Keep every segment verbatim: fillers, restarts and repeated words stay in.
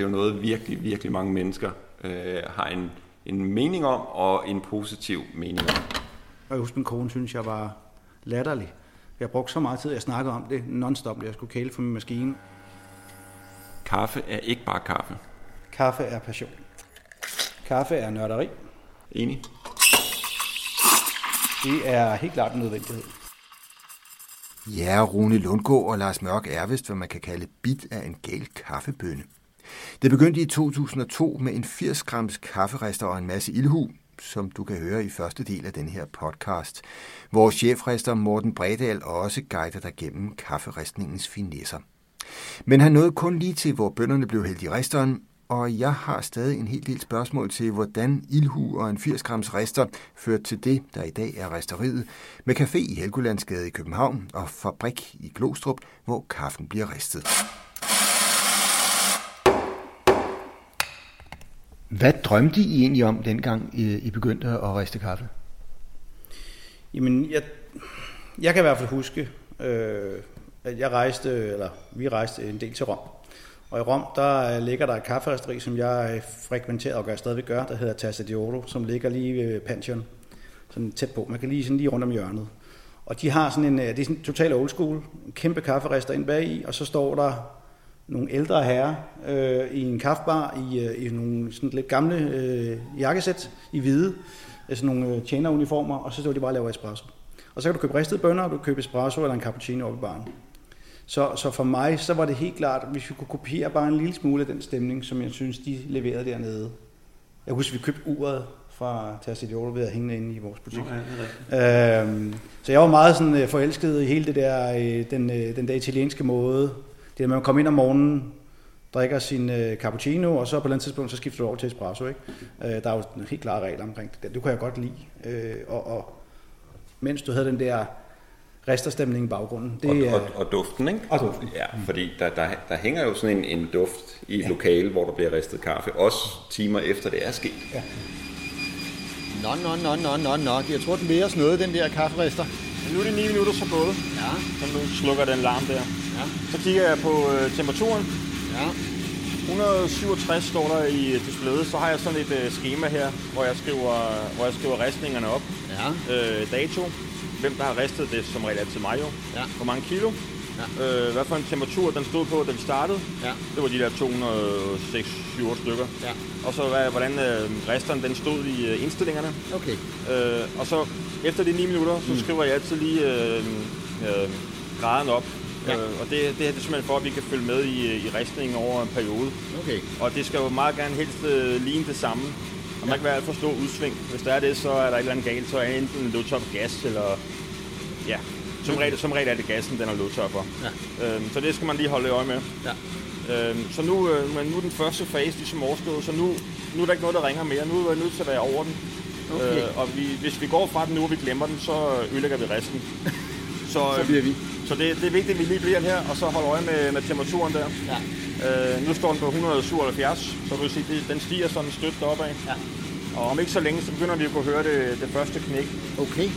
det er jo noget, virkelig, virkelig mange mennesker øh, har en, en mening om, og en positiv mening om. Jeg husker, min kone synes, jeg var latterlig. Jeg brugte så meget tid, jeg snakkede om det non-stop, at jeg skulle kæle for min maskine. Kaffe er ikke bare kaffe. Kaffe er passion. Kaffe er nørderi. Enig. Det er helt klart en nødvendighed. Ja, Rune Lundgaard og Lars Mørk Ervest, hvad man kan kalde bit af en gal kaffebønne. Det begyndte i to tusind og to med en firs grams kafferester og en masse ildhu, som du kan høre i første del af den her podcast, hvor chefrester Morten Bredal også guider dig gennem kafferistningens finesser. Men han nåede kun lige til, hvor bønderne blev hældt i risteren, og jeg har stadig en hel del spørgsmål til, hvordan ildhu og en firs grams rester førte til det, der i dag er Risteriet, med café i Helgolandsgade i København og fabrik i Glostrup, hvor kaffen bliver ristet. Hvad drømte I egentlig om, dengang I begyndte at riste kaffe? Jamen, jeg, jeg kan i hvert fald huske, øh, at jeg rejste, eller vi rejste en del til Rom. Og i Rom, der ligger der et kafferisteri, som jeg frekventerer og gør, stadigvæk gør, der hedder Tazza d'Oro, som ligger lige ved Pantheon, sådan tæt på. Man kan lige sådan lige rundt om hjørnet. Og de har sådan en, det er sådan en total old school, en kæmpe kafferister ind bagi, og så står der nogle ældre herrer øh, i en kaffebar i, øh, i nogle sådan lidt gamle øh, jakkesæt i hvide, sådan nogle øh, tjeneruniformer, og så står de bare og laver espresso. Og så kan du købe ristede bønner, og du kan købe espresso eller en cappuccino oppe i baren. Så, så for mig, så var det helt klart, hvis vi kunne kopiere bare en lille smule af den stemning, som jeg synes, de leverede dernede. Jeg husker, vi købte uret fra Tazza d'Oro ved at hænge inde i vores butik. Okay, øhm, så jeg var meget sådan forelsket i hele det der, den, den der italienske måde. Det der med at komme ind om morgenen, drikker sin øh, cappuccino, og så på et eller andet tidspunkt, så skifter du over til espresso, ikke? Øh, der er jo helt klare regler omkring det. Det kunne jeg godt lide. Øh, og, og mens du havde den der resterstemningen i baggrunden. Det og, og, og duften, ikke? Og duften. Ja, fordi der, der, der hænger jo sådan en, en duft i et ja. lokale, hvor der bliver ristet kaffe, også timer efter det er sket. Ja. Nå, nå, nå, nå, nå, nå. Jeg tror, den vil os noget, den der kafferister. Men nu er det ni minutter fra både. Ja. Så nu slukker den larm der. Ja. Så kigger jeg på øh, temperaturen. Ja. et hundrede og syvogtres står der i displayet. Så har jeg sådan et øh, schema her, hvor jeg skriver, hvor jeg skriver ristningerne op. Ja. Øh, dato. Hvem der har ristet det, som regel altid mig jo. Ja. Hvor mange kilo. Ja. Øh, hvad for en temperatur den stod på, da vi startede. Ja. Det var de der to hundrede og seks syv stykker. Ja. Og så hvordan øh, risteren den stod i øh, indstillingerne. Okay. Øh, og så efter de ni minutter, så mm. skriver jeg altid lige øh, øh, graden op. Ja. Øh, og det, det her det er simpelthen for, at vi kan følge med i, i ristningen over en periode. Okay. Og det skal jo meget gerne helst øh, ligne det samme. Og man kan være alt for stor udsving. Hvis der er det, så er der et eller andet galt. Så er enten en low-top gas, eller... Ja, som regel, som regel er det gassen, den er low-topper. Ja. Øhm, så det skal man lige holde øje med. Ja. Øhm, så nu, øh, nu er den første fase ligesom overstået, så nu, nu er der ikke noget, der ringer mere. Nu er vi nødt til at være over den. Okay. Øh, og vi, hvis vi går fra den nu, og vi glemmer den, så ødelægger vi resten. Så, øh, så bliver vi. Så det, det er vigtigt, at vi lige bliver her, og så holde øje med, med temperaturen der. Ja. Øh, nu står den på et hundrede og syvoghalvfjerds, så du kan se, det, den stiger sådan støt deroppe af. Ja. Og om ikke så længe, så begynder vi at kunne høre det, det første knæk. Okay.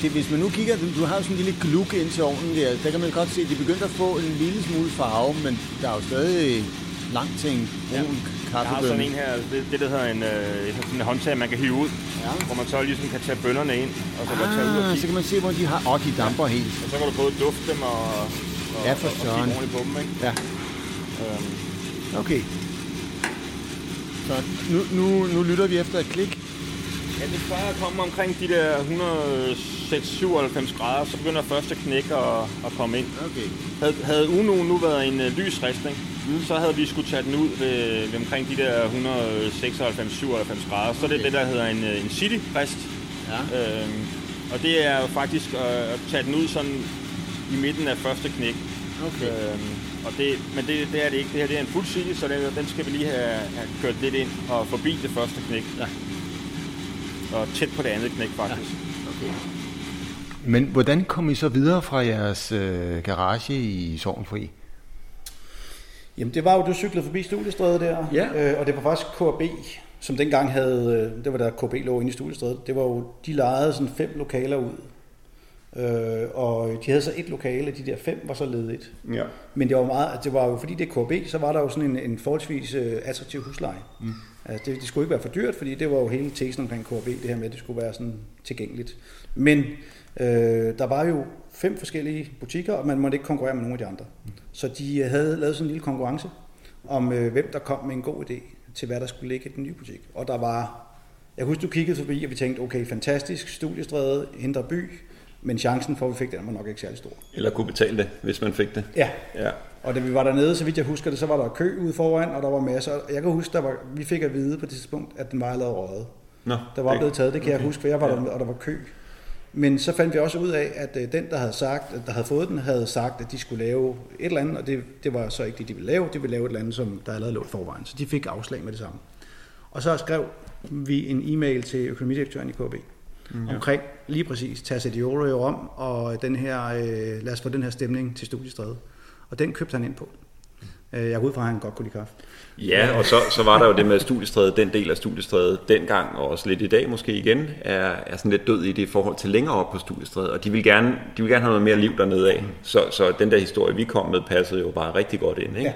Så hvis man nu kigger, du har jo sådan en lille gluk ind til ovnen der, der kan man godt se, at de begynder at få en lille smule farve, men der er jo stadig langt til en brun kaffebønne. Jeg har sådan en her, det, det der hedder en, øh, en håndtag, man kan hive ud, ja. hvor man så ligesom kan tage bønnerne ind, og så kan ah, tage ud og kigge. Så kan man se, hvor de har, og de damper ja. helt. Og så kan du både dufte dem og, og, ja, og kigge ordentligt på dem, ikke? Ja. Okay. Så nu, nu, nu lytter vi efter et klik. Ja, det plejer at komme omkring de der et hundrede og syvoghalvfems grader, så begynder første knæk at, at komme ind. Okay. Havde, havde ugen nu været en uh, lys ristning, mm. så havde vi skulle tage den ud ved, ved omkring de der et hundrede og seksoghalvfems til syvoghalvfems grader. Så okay. det er det, der hedder en, en city-rist. Ja. Øhm, og det er jo faktisk uh, at tage den ud sådan i midten af første knæk. Okay. Øhm, Og det, men det, det er det ikke. Det her det er en fuld city, så den, den skal vi lige have, have kørt lidt ind og forbi det første knæk. Ja. Og tæt på det andet knæk, faktisk. Ja. Okay. Men hvordan kom I så videre fra jeres øh, garage i Sorgenfri? Jamen det var jo, du cyklede forbi Stolestræde der, ja. øh, og det var faktisk K A B, som dengang havde, det var der K A B lå inde i Studiestræde. Det var jo, de lejede sådan fem lokaler ud. Øh, og de havde så et lokale, de der fem var så ledigt. Ja. Men det var meget, det var jo fordi det er K A B, så var der jo sådan en, en forholdsvis øh, attraktiv husleje. Mm. Altså det, det skulle ikke være for dyrt, fordi det var jo hele tesen omkring K A B, det her med, at det skulle være sådan tilgængeligt. Men øh, der var jo fem forskellige butikker, og man måtte ikke konkurrere med nogen af de andre. Mm. Så de havde lavet sådan en lille konkurrence om øh, hvem der kom med en god idé til hvad der skulle ligge i den nye butik. Og der var, jeg husker du kiggede forbi, og vi tænkte, okay, fantastisk, Studiestræde, Indre By. Men chancen for, at vi fik det, var nok ikke særlig stor. Eller kunne betale det, hvis man fik det. Ja. ja. Og da vi var dernede, så vidt jeg husker det, så var der kø ude foran, og der var masser. Jeg kan huske, der var, vi fik at vide på det tidspunkt, at den var allerede røget. Nå, der var det blevet taget, det kan okay. jeg huske, for jeg var ja. der, og der var kø. Men så fandt vi også ud af, at den, der havde sagt, der havde fået den, havde sagt, at de skulle lave et eller andet, og det, det var så ikke det, de ville lave. De ville lave et eller andet, som der allerede lå i forvejen. Så de fik afslag med det samme. Og så skrev vi en e-mail til økonomidirektøren i K A B. Mm, ja. Omkring lige præcis Tazza d'Oro i Rom og den her, øh, lad os få den her stemning til Studiestræde. Og den købte han ind på. Øh, jeg går ud fra, at han godt kunne lide kaffe. Ja, og så, så var der jo det med Studiestræde, den del af Studiestræde dengang, og også lidt i dag måske igen, er, er sådan lidt død i det forhold til længere op på Studiestræde. Og de ville gerne, de ville gerne have noget mere liv dernede af. Så, så den der historie, vi kom med, passede jo bare rigtig godt ind, ikke?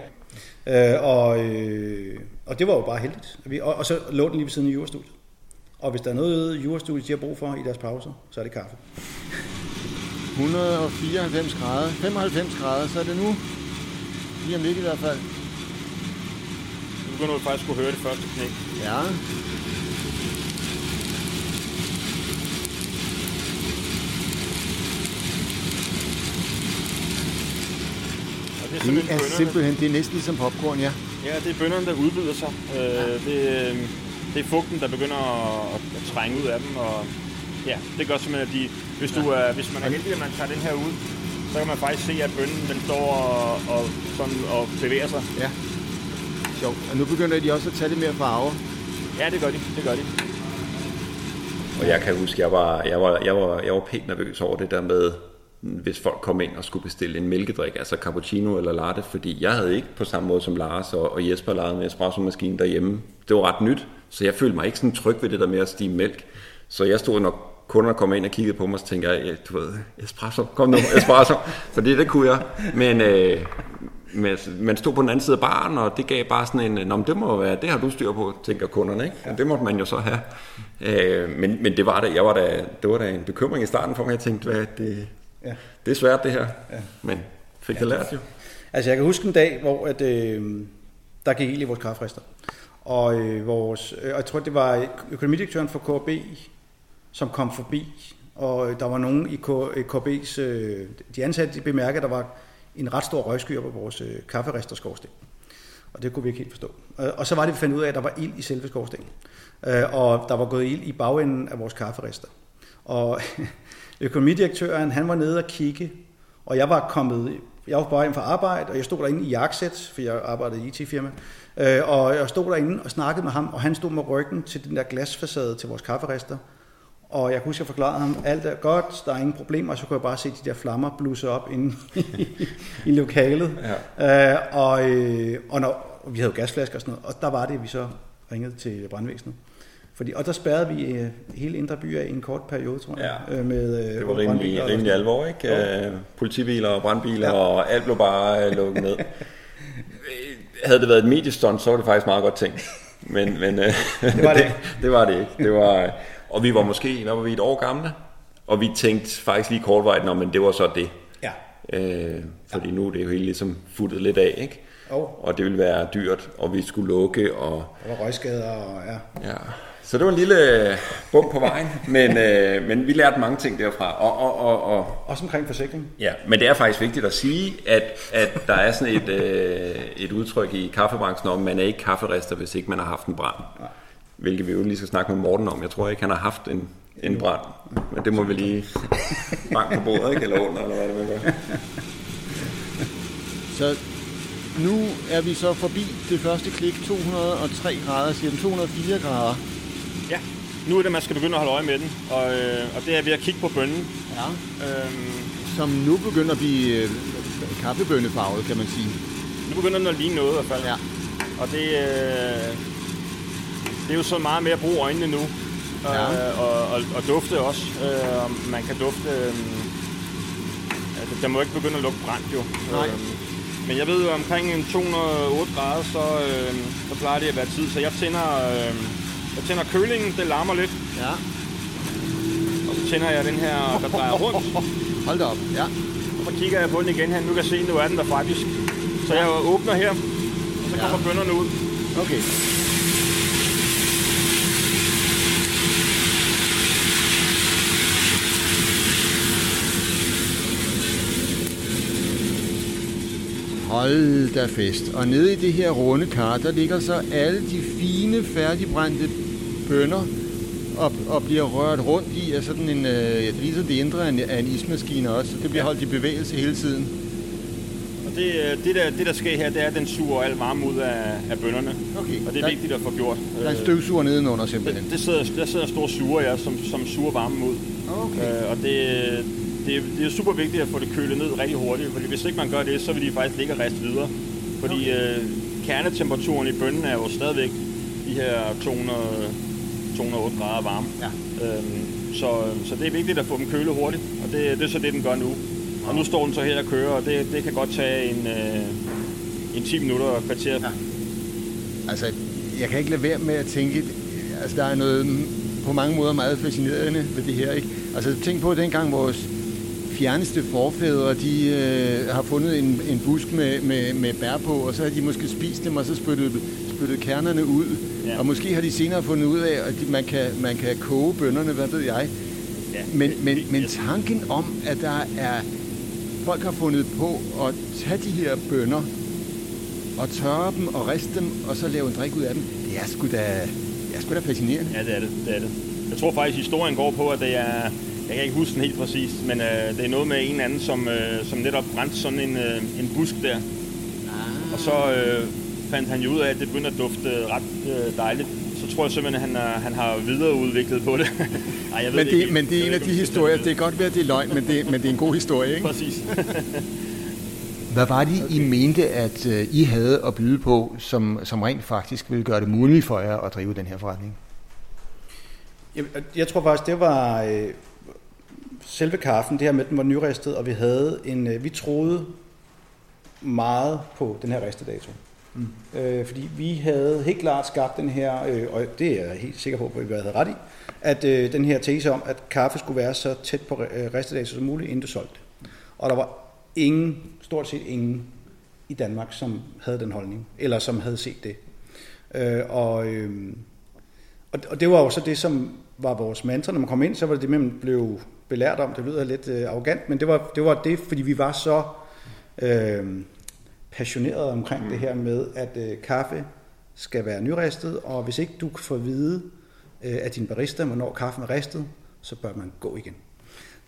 Ja. Øh, og, øh, og det var jo bare heldigt. Og, vi, og, og så lå den lige ved siden af jurastudiet. Og hvis der er noget jurastudiet, de har brug for i deres pauser, så er det kaffe. et hundrede og fireoghalvfems grader, femoghalvfems grader, så er det nu. Lige om lidt i hvert fald. Nu begynder du faktisk at høre det første knæk. Ja. Det er, det er simpelthen, det er næsten ligesom popcorn, ja. Ja, det er bønderne, der udbyder sig. Øh, ja. Det øh... Det er fugten, der begynder at, at trænge ud af dem, og ja, det gør simpelthen, at de, hvis, du, ja. hvis man er heldig, at man tager den her ud, så kan man faktisk se, at bønnen den står og, og, sådan, og bevæger sig. Ja, sjovt. Og nu begynder de også at tage lidt mere farve. Ja, det gør de, det gør de. Og jeg kan huske, jeg var, jeg var, jeg var, jeg var pænt nervøs over det der med, hvis folk kom ind og skulle bestille en mælkedrik, altså cappuccino eller latte, fordi jeg havde ikke på samme måde som Lars og, og Jesper lavet med espresso-maskinen derhjemme. Det var ret nyt. Så jeg følte mig ikke sådan tryg ved det der med at stige mælk. Så jeg stod, når kunderne kom ind og kiggede på mig, så tænkte jeg, du ved, espresso, kom nu, espresso. Så det, det kunne jeg. Men øh, man stod på den anden side af baren, og det gav bare sådan en, nå, det må være, det har du styr på, tænker kunderne, ikke? Ja. Det måtte man jo så have. Øh, men, men det var da, jeg var da, det var da en bekymring i starten for mig, jeg tænkte, hvad, det, ja. det er svært det her. Ja. Men fik ja, jeg lært jo. Altså jeg kan huske en dag, hvor at, øh, der gik ild i vores kafferister. Og, øh, vores, øh, og jeg tror, det var økonomidirektøren for K A B, som kom forbi, og øh, der var nogen i K A B's, øh, de ansatte de bemærkede, at der var en ret stor røgsky på vores øh, kafferesterskorsten. Og det kunne vi ikke helt forstå. Øh, og så var det, vi fandt ud af, at der var ild i selve skorstenen, øh, og der var gået ild i bagenden af vores kafferester. Og økonomidirektøren, han var nede og kigge, og jeg var kommet... Jeg var bare hjem fra arbejde, og jeg stod derinde i jakkesæt, for jeg arbejdede i I T-firma, øh, og jeg stod derinde og snakkede med ham, og han stod med ryggen til den der glasfacade til vores kafferester, og jeg kunne huske, at jeg forklarede ham, alt er godt, der er ingen problemer, og så kunne jeg bare se de der flammer blusse op inde i, i lokalet, ja. øh, og, øh, og, når, og vi havde jo gasflasker og sådan noget, og der var det, vi så ringede til brandvæsenet. Fordi, og der spærrede vi øh, hele Indre By af i en kort periode, tror jeg. Ja. Øh, med, øh, det var rimelig, rimelig alvor, ikke? Ja. Politibiler og brandbiler, ja. Og alt blev bare øh, lukket ned. Havde det været et mediestunt, så var det faktisk meget godt tænkt. Men, men øh, det, var det. det, det var det ikke. Det var, og vi var måske, der var vi et år gamle, og vi tænkte faktisk lige kortvarigt, men det var så det. Ja. Øh, fordi ja. nu er det jo helt ligesom futtet lidt af, ikke? Oh. Og det ville være dyrt, og vi skulle lukke. Og der var røgskader, og ja. ja. Så det var en lille bump på vejen, men, øh, men vi lærte mange ting derfra. Og, og, og, og, Også omkring forsikring. Ja, men det er faktisk vigtigt at sige, at, at der er sådan et, øh, et udtryk i kaffebranchen om, at man er ikke kafferister, hvis ikke man har haft en brand. Nej. Hvilket vi jo lige skal snakke med Morten om. Jeg tror ikke, han har haft en, en brand, men det må vi lige banke på bordet, ikke? Eller under, eller hvad det vil gøre. Så nu er vi så forbi det første klik, to hundrede og tre grader, cirka to hundrede og fire grader. Ja, nu er det, man skal begynde at holde øje med den, og, øh, og det er ved at kigge på bønnen. Ja. Øhm, Som nu begynder at blive øh, kaffebønnefarvet, kan man sige. Nu begynder den at ligne noget i hvert fald. Ja. Og det, øh, det er jo så meget med at bruge øjnene nu, og, ja. og, og, og, og dufte også. Øh, man kan dufte øh, altså, der må ikke begynde at lukke brand, jo. Nej. Øhm, men jeg ved jo, omkring to hundrede og otte grader, så, øh, så plejer det at være tid. Så jeg tænder, øh, jeg tænder kølingen, det larmer lidt. Ja. Og så tænder jeg den her, der drejer rundt. Hold da op, ja. Og så kigger jeg på den igen her. Nu kan jeg se, nu er den der faktisk. Så jeg åbner her, og så kommer ja. bønderne ud. Okay. Hold da fest. Og nede i det her runde kar, der ligger så alle de fine, færdigbrændte bønner og, og bliver rørt rundt i af sådan en, øh, ligesom det indre af en ismaskine også. Så det bliver holdt i bevægelse hele tiden. Og det, det, der, det der sker her, det er, at den suger al varme ud af, af bønnerne. Okay. Og det er der, vigtigt at få gjort. Der er en støvsuger nedenunder simpelthen. Det, det sidder, der sidder en stor suger, ja, som, som suger varmen ud. Okay. Øh, og det... Det er, det er super vigtigt at få det kølet ned rigtig hurtigt, fordi hvis ikke man gør det, så vil de faktisk ligge og riste videre. Fordi okay. øh, kernetemperaturen i bønnen er jo stadigvæk de her to hundrede og otte grader varme. Ja. Øhm, så, så det er vigtigt at få dem kølet hurtigt, og det, det er så det, den gør nu. Og nu står den så her og kører, og det, det kan godt tage en, øh, en ti minutter og kvarter. Ja. Altså, jeg kan ikke lade være med at tænke, altså der er noget på mange måder meget fascinerende ved det her, ikke? Altså tænk på dengang vores fjerneste forfædre, de øh, har fundet en, en busk med, med, med bær på, og så har de måske spist dem, og så spyttet, spyttet kernerne ud. Ja. Og måske har de senere fundet ud af, at de, man, kan, man kan koge bønnerne, hvad ved jeg. Ja. Men, men, men tanken om, at der er folk har fundet på at tage de her bønner, og tørre dem, og riste dem, og så lave en drik ud af dem, det er sgu da, det er sgu da fascinerende. Ja, det er det, det er det. Jeg tror faktisk, historien går på, at det er... Jeg kan ikke huske den helt præcist, men øh, det er noget med en anden, som, øh, som netop brændte sådan en, øh, en busk der. Ah. Og så øh, fandt han jo ud af, at det begyndte at dufte ret øh, dejligt. Så tror jeg simpelthen, at han, er, han har videreudviklet på det. Ej, jeg ved men, det, det men det er en, en af de historier. Det er godt ved, at det er løgn, men det, men det er en god historie, ikke? Præcis. Hvad var det, I mente, at øh, I havde at byde på, som, som rent faktisk ville gøre det muligt for jer at drive den her forretning? Jeg, jeg tror faktisk, det var... Øh Selve kaffen, det her med, den var nyristet, og vi havde en, vi troede meget på den her ristedato. Mm. Øh, fordi vi havde helt klart skabt den her, øh, og det er jeg helt sikker på, at vi havde ret i, at øh, den her tese om, at kaffe skulle være så tæt på ristedato som muligt, inden du solgte. Og der var ingen, stort set ingen i Danmark, som havde den holdning, eller som havde set det. Øh, og, øh, og det var jo så det, som var vores mantra. Når man kom ind, så var det det, man blev... belært om, det lyder lidt øh, arrogant, men det var, det var det, fordi vi var så øh, passionerede omkring mm. det her med, at øh, kaffe skal være nyristet, og hvis ikke du kan få at vide øh, af din barista, hvornår kaffen er ristet, så bør man gå igen.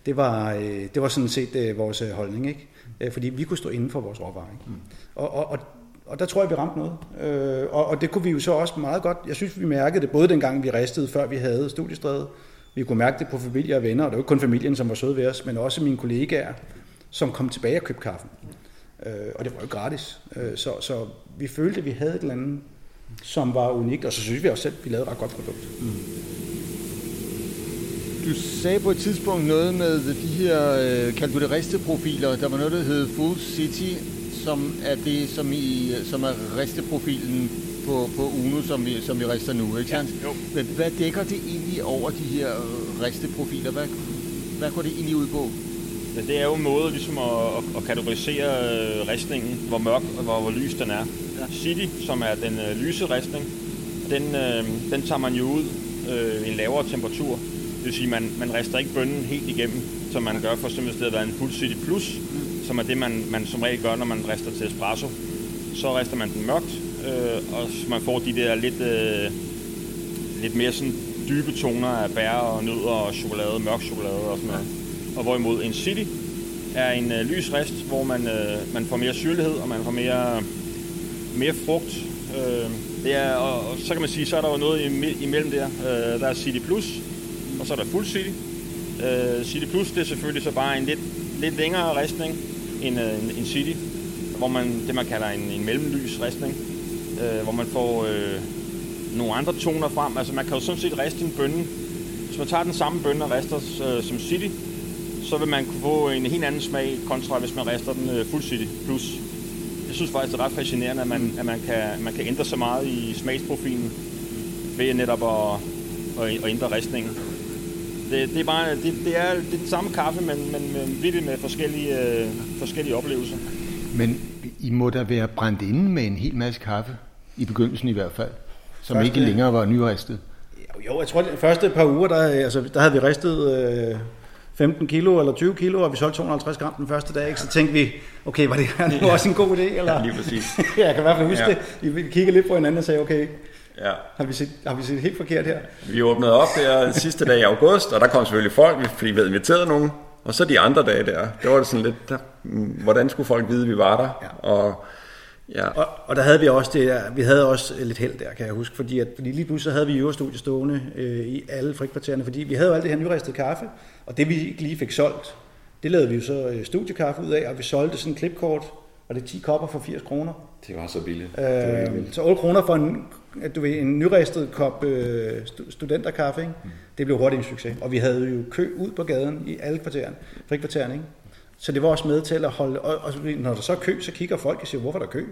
Det var, øh, det var sådan set øh, vores holdning, ikke? Mm. Fordi vi kunne stå inden for vores råvarer. Mm. Og, og, og, og der tror jeg, vi ramte noget. Øh, og, og det kunne vi jo så også meget godt. Jeg synes, vi mærkede det både dengang, vi ristede, før vi havde Studiestræde. Vi kunne mærke det på familie og venner, og det var ikke kun familien, som var søde ved os, men også mine kollegaer, som kom tilbage og købte kaffen. Øh, og det var jo gratis. Øh, så, så vi følte, at vi havde et eller andet, som var unikt, og så synes vi også selv, at vi lavede et ret godt produkt. Mm. Du sagde på et tidspunkt noget med de her, øh, kaldte du det risteprofiler, der var noget, der hed Full City, som er det, som, I, som er risteprofilen på, på Uno, som vi, som vi rister nu, ikke sandt? Ja, hvad dækker det egentlig over de her risteprofiler? Hvad, hvad går det egentlig ud på? Ja, det er jo en måde ligesom at, at kategorisere ristningen, hvor mørk og hvor, hvor lys den er. Ja. City, som er den øh, lyse ristning, den, øh, den tager man jo ud øh, i en lavere temperatur. Det vil sige, at man, man rister ikke bønnen helt igennem, som man gør for eksempel, at der er en Full City Plus, mm. som er det, man, man som regel gør, når man rister til espresso. Så rister man den mørkt, Øh, og man får de der lidt, øh, lidt mere sådan dybe toner af bær og nødder og chokolade, mørk chokolade og sådan noget. Og hvorimod en City er en øh, lys rist, hvor man, øh, man får mere syrlighed og man får mere, mere frugt. Øh, det er, og, og så kan man sige, så er der jo noget imellem der. Øh, der er City Plus, og så er der Full City. Øh, City Plus, det er selvfølgelig så bare en lidt, lidt længere ristning end øh, en, en City, hvor man det man kalder en, en mellemlys ristning. Øh, hvor man får øh, nogle andre toner frem. Altså man kan jo sådan set riste en bønne. Hvis man tager den samme bønne og rister øh, som City, så vil man kunne få en helt anden smag, kontra hvis man rester den øh, fuldstændig plus. Jeg synes faktisk, det er ret fascinerende, at man, at man, kan, man kan ændre så meget i smagsprofilen ved netop at, at, at ændre ristningen. Det, det, er bare, det, det, er, det er den samme kaffe, men, men, men virkelig med forskellige, øh, forskellige oplevelser. Men I må da være brændt inde med en hel masse kaffe, i begyndelsen i hvert fald, som første, ikke længere var nyristet. Jo, jeg tror, de første par uger, der, altså, der havde vi ristet øh, femten kilo eller tyve kilo, og vi solgte to hundrede og halvtreds gram den første dag. Ikke? Så tænkte vi, okay, var det her nu også en god idé? Eller? Ja, lige præcis. Jeg kan i hvert fald huske ja. det. Vi kiggede lidt på hinanden og sagde, okay, ja. har, vi set, har vi set helt forkert her? Vi åbnede op der sidste dag i august, og der kom selvfølgelig folk, fordi vi havde inviteret nogen. Og så de andre dage der, det var sådan lidt, der, hvordan skulle folk vide, at vi var der? Ja. Og, ja. Og, og der havde vi også det der, vi havde også lidt held der, kan jeg huske, fordi, at, fordi lige pludselig havde vi Eurostudie stående øh, i alle frikvartererne, fordi vi havde jo alt det her nyristede kaffe, og det vi ikke lige fik solgt, det lavede vi jo så øh, studiekaffe ud af, og vi solgte sådan en klipkort, og det er ti kopper for firs kroner. Det var så billigt. Øh, det var billigt. Så otte kroner for en, du ved, en nyristet kop øh, studenterkaffe, ikke? Mm. Det blev hurtigt en succes, og vi havde jo kø ud på gaden i alle kvarteren, frikvarteren, ikke? Så det var også med til at holde, og, og når der så er kø, så kigger folk og siger, hvorfor der er kø?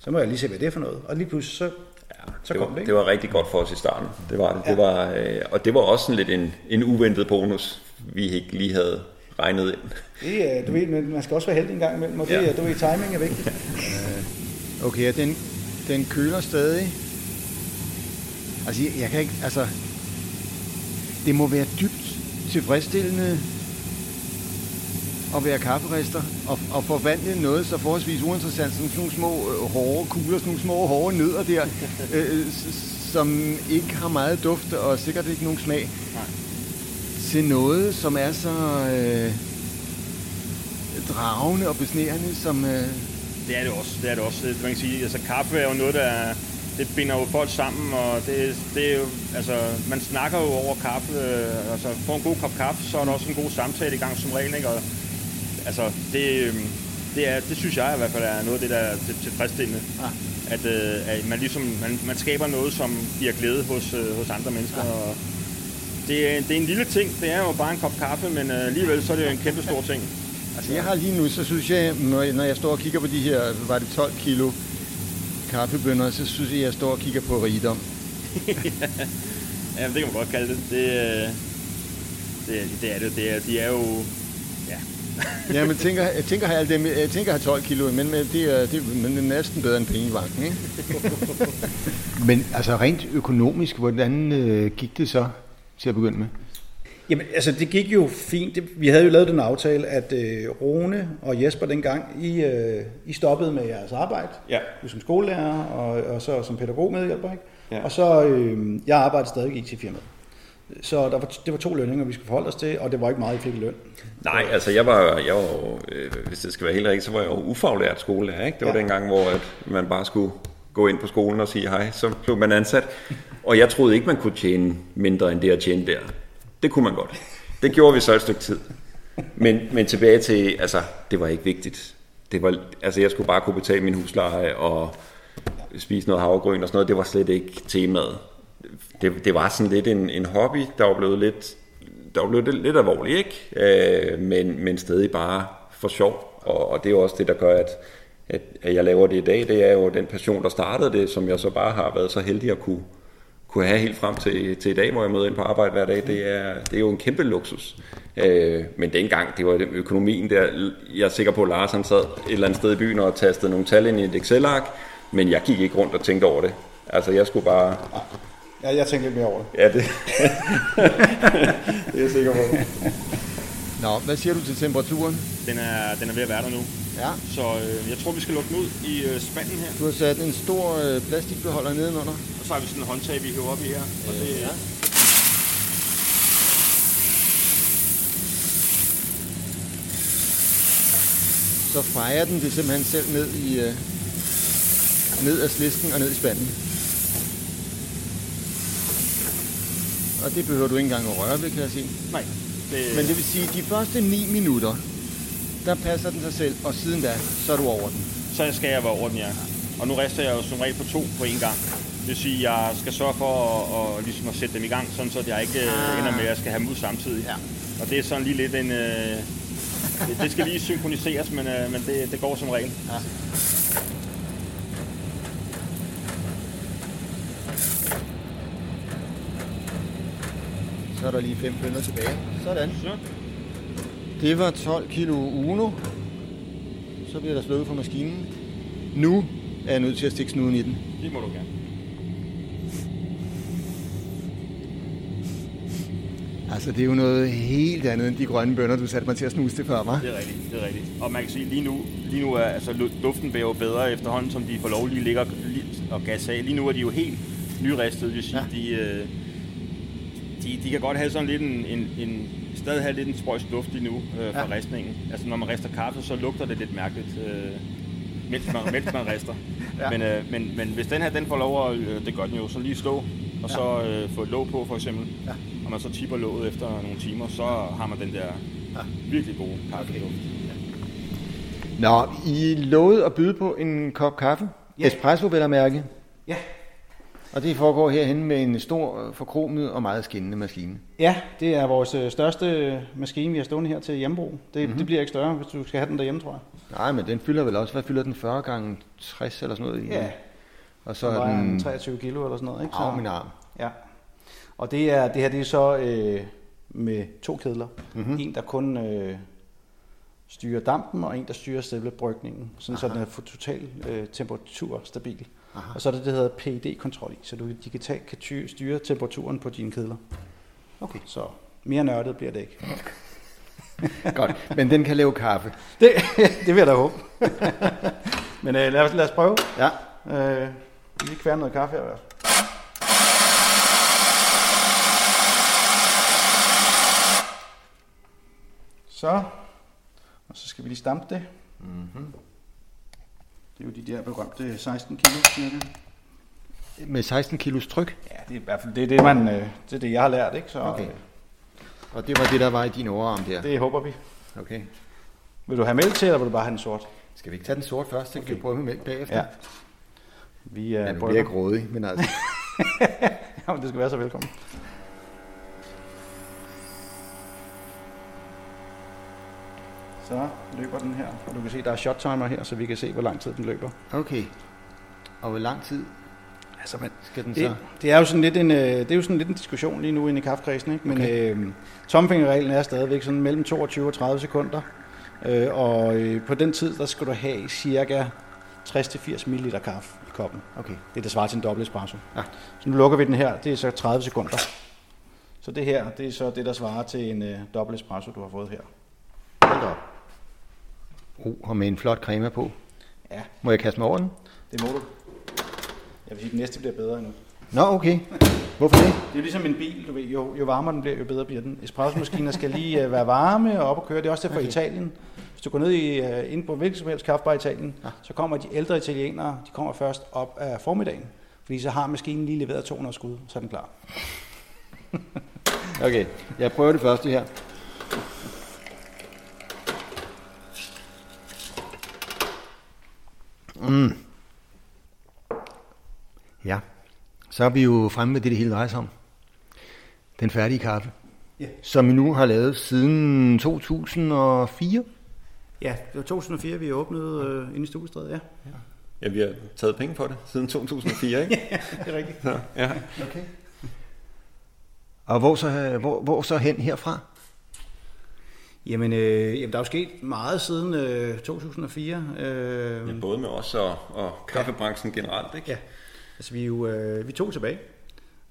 Så må jeg lige se, hvad det er for noget. Og lige pludselig så, ja, så det var, kom det, ikke? Det var rigtig godt for os i starten, det var det. Ja. Det var, øh, og det var også sådan lidt en, en uventet bonus, vi ikke lige havde regnet ind. Det, du ved, man skal også være heldig en gang imellem, og det, ja. du ved, timing er vigtigt. Okay, og den, den køler stadig. Altså, jeg, jeg kan ikke, altså, det må være dybt tilfredsstillende at være kafferister og, og forvandle noget så forholdsvis uinteressant som sådan nogle små øh, hårde kugler, sådan nogle små hårde nødder der, øh, som ikke har meget duft og sikkert ikke nogen smag. Nej. Til noget, som er så øh, dragende og besnærende, som... Øh... Det er det også, det er det også. Man kan sige, altså kaffe er jo noget, der er, det binder jo folk sammen, og det, det er jo, altså, man snakker jo over kaffe, øh, altså får en god kop kaffe, så er der også en god samtale i gang som regel, ikke? Og, altså, det, det, er, det synes jeg i hvert fald er noget af det, der er tilfredsstillende. Ah. At, øh, at man ligesom, man, man skaber noget, som giver glæde hos, øh, hos andre mennesker, ah. og Det er, det er en lille ting, det er jo bare en kop kaffe, men øh, alligevel så er det jo en kæmpe stor ting. Altså jeg har lige nu, så synes jeg, når jeg, når jeg står og kigger på de her, var det tolv kilo kaffebønner, så synes jeg, jeg står og kigger på rigdom. Ja, det kan man godt kalde det. Det, det, det er det, det er, de er jo, ja. Ja, men tænker, jeg tænker at have, jeg tænker, at have tolv kilo, men det er, det er næsten bedre end penge i banken, ikke? Men altså rent økonomisk, hvordan øh, gik det så? Til at begynde med? Jamen, altså det gik jo fint. Vi havde jo lavet den aftale, at øh, Rune og Jesper dengang, I, øh, I stoppede med jeres arbejde. Ja. Du som skolelærer, og, og så som pædagog medhjælper, ikke? Ja. Og så, øh, jeg arbejdede stadig i firmaet. Så der var, det var to lønninger, vi skulle forholde os til, og det var ikke meget, I fik i løn. Nej, altså jeg var, jeg var jo, øh, hvis det skal være helt rigtigt, så var jeg jo ufaglært skolelærer, ikke? Det var ja. dengang, hvor at man bare skulle gå ind på skolen og sige hej, så blev man ansat. Og jeg troede ikke, man kunne tjene mindre end det, jeg tjente der. Det kunne man godt. Det gjorde vi så et stykke tid. Men, men tilbage til, altså, det var ikke vigtigt. Det var, altså, jeg skulle bare kunne betale min husleje og spise noget havregryn og sådan noget. Det var slet ikke temaet. Det, det var sådan lidt en, en hobby, der var blevet lidt, der var blevet lidt alvorlig, ikke? Øh, men, men stadig bare for sjov. Og, og det er jo også det, der gør, at at jeg laver det i dag, det er jo den passion, der startede det, som jeg så bare har været så heldig at kunne, kunne have helt frem til, til i dag, hvor jeg møder ind på arbejde hver dag. Det er, det er jo en kæmpe luksus. Øh, men dengang, det var den økonomien der, jeg er sikker på, at Lars han sad et eller andet sted i byen og tastede nogle tal ind i et Excel-ark, men jeg gik ikke rundt og tænkte over det. Altså, jeg skulle bare... Ja, jeg tænkte lidt mere over det. Ja, det, det er jeg sikker på. Nå, hvad siger du til temperaturen? Den er, den er ved at være der nu. Ja. Så øh, jeg tror, vi skal lukke den ud i øh, spanden her. Du har sat en stor øh, plastikbeholder nedenunder. Og så har vi sådan en håndtag, vi hæver op i her. Og øh, det, ja. Så fejrer den det simpelthen selv ned i øh, ned af slisken og ned i spanden. Og det behøver du ikke engang at røre ved, kan jeg sige. Nej. Det... Men det vil sige, at de første ni minutter, der passer den sig selv, og siden da, så er du over den. Så skal jeg være over den, ja. Og nu rister jeg jo som regel på to på én gang. Det vil sige, at jeg skal sørge for at, at, ligesom at sætte dem i gang, sådan så jeg ikke ah. ender med, at jeg skal have dem ud samtidig. Ja. Og det er sådan lige lidt en... Øh, det skal lige synkroniseres, men, øh, men det, det går som regel. Ja. Så er der lige fem bønder tilbage. Sådan. Så. Det var tolv kilo Uno. Så bliver der slukket for maskinen. Nu er jeg nødt til at stikke snuden i den. Det må du gerne. Altså, det er jo noget helt andet end de grønne bønner, du satte mig til at snuse til før, hva'? Det er rigtigt, det er rigtigt. Og man kan sige, lige nu, lige nu er altså, luften bliver jo bedre efterhånden, som de får lov lige ligger og gas af. Lige nu er de jo helt nyristede, vil sige. Ja. De, de, de kan godt have sådan lidt en, en, en stadig have lidt en sprøjs luft lige nu øh, fra ja. Ristningen. Altså, når man rister kaffe, så lugter det lidt mærkeligt, øh, mens, man, mens man rister. Ja. Men, øh, men, men hvis den her, den får lov, øh, det gør den jo, så lige slå, og så øh, få et låg på, for eksempel. Ja. Når man så tipper låget efter nogle timer, så har man den der ja. Virkelig gode kaffeluft. Ja. Nå, I lovede at byde på en kop kaffe. Ja. Espresso, vil jeg mærke. Ja. Og det foregår herhenne med en stor, forkromet og meget skinnende maskine. Ja, det er vores største maskine, vi har stående her til hjemmebrug. Det, mm-hmm. det bliver ikke større, hvis du skal have den derhjemme, tror jeg. Nej, men den fylder vel også. Hvad fylder den? fyrre gange tres eller sådan noget? Ja. Og så er den treogtyve kilo eller sådan noget, ikke? Så... Arv min arm. Ja. Og det, er, det her det er så øh, med to kedler. Mm-hmm. En, der kun øh, styrer dampen, og en, der styrer selve brygningen. Sådan, så den er total øh, temperaturstabil. Aha. Og så er det, det hedder P I D-kontrol i, så du digitalt kan ty- styre temperaturen på dine kedler. Okay. Så mere nørdet bliver det ikke. Godt, men den kan lave kaffe. Det, det vil jeg da håbe. Men øh, lad, os, lad os prøve. Ja. Øh, lige kværne noget kaffe her. Så, og så skal vi lige stampe det. Mm-hmm. Det er jo de der berømte seksten kilo cirka. Med seksten kilos tryk? Ja, det er i hvert fald det, det, man, det, er det jeg har lært, ikke? Så, okay. Og det var det, der var i din overarm der? Det håber vi. Okay. Vil du have mælk til, eller vil du bare have den sort? Skal vi ikke tage den sort først, så okay. Kan vi prøve med mælk bagefter? Ja. Vi er ja, nu bliver jeg ikke rådig, men altså. Jamen, det skal være så velkommen. Så løber den her, og du kan se, der er shot timer her, så vi kan se, hvor lang tid den løber. Okay. Og hvor lang tid altså, man, skal den det, så? Det er jo sådan lidt en, det er jo sådan lidt en diskussion lige nu inde i kaffekredsen, ikke? Men okay. øh, tommelfingerreglen er stadigvæk sådan mellem toogtyve og tredive sekunder. Øh, og øh, på den tid, der skal du have cirka tres til firs milliliter kaffe i koppen. Okay. Det er det svarer til en dobbelt espresso. Ja. Så nu lukker vi den her, det er så tredive sekunder. Så det her, det er så det, der svarer til en øh, dobbelt espresso, du har fået her. Hold da op. Oh, og med en flot creme på. Ja. Må jeg kaste mig over den? Det må du. Jeg vil sige, at den næste bliver bedre endnu. Nå, okay. Hvorfor det? Det er ligesom en bil, du ved. Jo, jo varmere den bliver, jo bedre bliver den. Espresso-maskiner skal lige uh, være varme og op og køre. Det er også derfor okay. Italien. Hvis du går ned i, uh, ind på hvilket som helst kaffebar i Italien, ja. Så kommer de ældre italienere, de kommer først op af formiddagen. Fordi så har maskinen lige leveret to hundrede skud, så er den klar. Okay, jeg prøver det første her. Mm. Ja, så er vi jo fremme med det, det hele drejer sig om. Den færdige kaffe, yeah. Som vi nu har lavet siden to tusind og fire. Ja, det var to tusind og fire, vi åbnede øh, inde i Studiestræde, ja. ja. Ja, vi har taget penge for det siden to tusind og fire, ikke? Ja, det er rigtigt. Så, ja. Okay. Og hvor så, hvor, hvor så hen herfra? Jamen, øh, jamen, der er jo sket meget siden øh, to tusind og fire. Øh, ja, både med os og, og kaffebranchen ja. Generelt, ikke? Ja, altså vi er jo øh, vi to tilbage,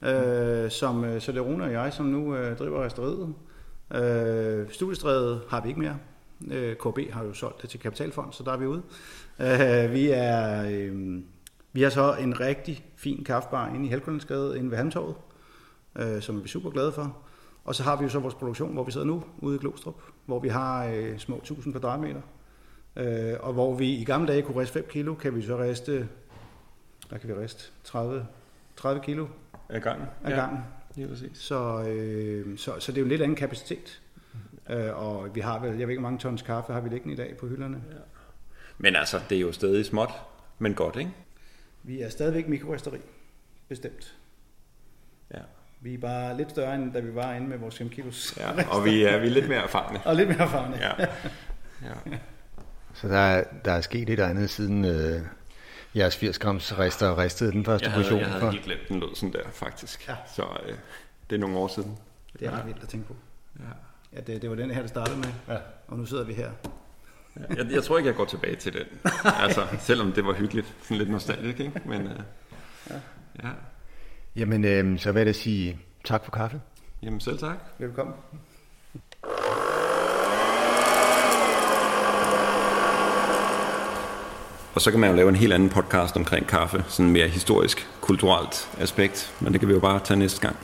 øh, som, øh, så det er Rune og jeg, som nu øh, driver Risteriet. Øh, Studiestræde har vi ikke mere. Øh, K A B har jo solgt det til Kapitalfond, så der er vi ude. Øh, vi, er, øh, vi har så en rigtig fin kaffebar inde i Helgundenskredet, inde ved Halmtoget, øh, som vi er super glade for. Og så har vi jo så vores produktion, hvor vi sidder nu, ude i Glostrup, hvor vi har øh, små tusind kvadratmeter. Øh, og hvor vi i gamle dage kunne riste fem kilo, kan vi så riste, der kan vi riste tredive kilo af gangen. Af gangen. Ja, lige præcis. Så, øh, så, så det er jo en lidt anden kapacitet. Øh, og vi har vel, jeg ved ikke, hvor mange tons kaffe har vi liggende i dag på hylderne. Ja. Men altså, det er jo stadig småt, men godt, ikke? Vi er stadigvæk mikroristeri, bestemt. Ja. Vi er bare lidt større, end da vi var inde med vores fem kilos. Ja, og vi er, vi er lidt mere erfarne. Og lidt mere erfarne. Ja. Ja. Så der er, der er sket et andet siden øh, jeres firs grams rister ristede den første portion. Jeg havde, jeg havde helt glemt, den lød sådan der, faktisk. Ja. Så øh, det er nogle år siden. Det er ret vildt at tænke på. Ja. Ja, det, det var den her, det startede med, ja. Og nu sidder vi her. Ja. Jeg, jeg tror ikke, jeg går tilbage til den. Altså, selvom det var hyggeligt. Sådan lidt nostalgisk, ikke? Men, øh, ja. Ja. Jamen, øh, så vil jeg sige tak for kaffe. Jamen, selv tak. Velkommen. Og så kan man jo lave en helt anden podcast omkring kaffe, sådan mere historisk, kulturelt aspekt, men det kan vi jo bare tage næste gang.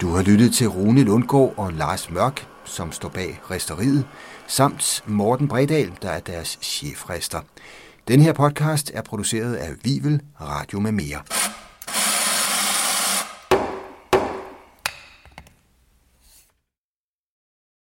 Du har lyttet til Rune Lundgaard og Lars Mørk, som står bag Risteriet, samt Morten Bredal, der er deres chefrester. Den her podcast er produceret af Vivel Radio med mere.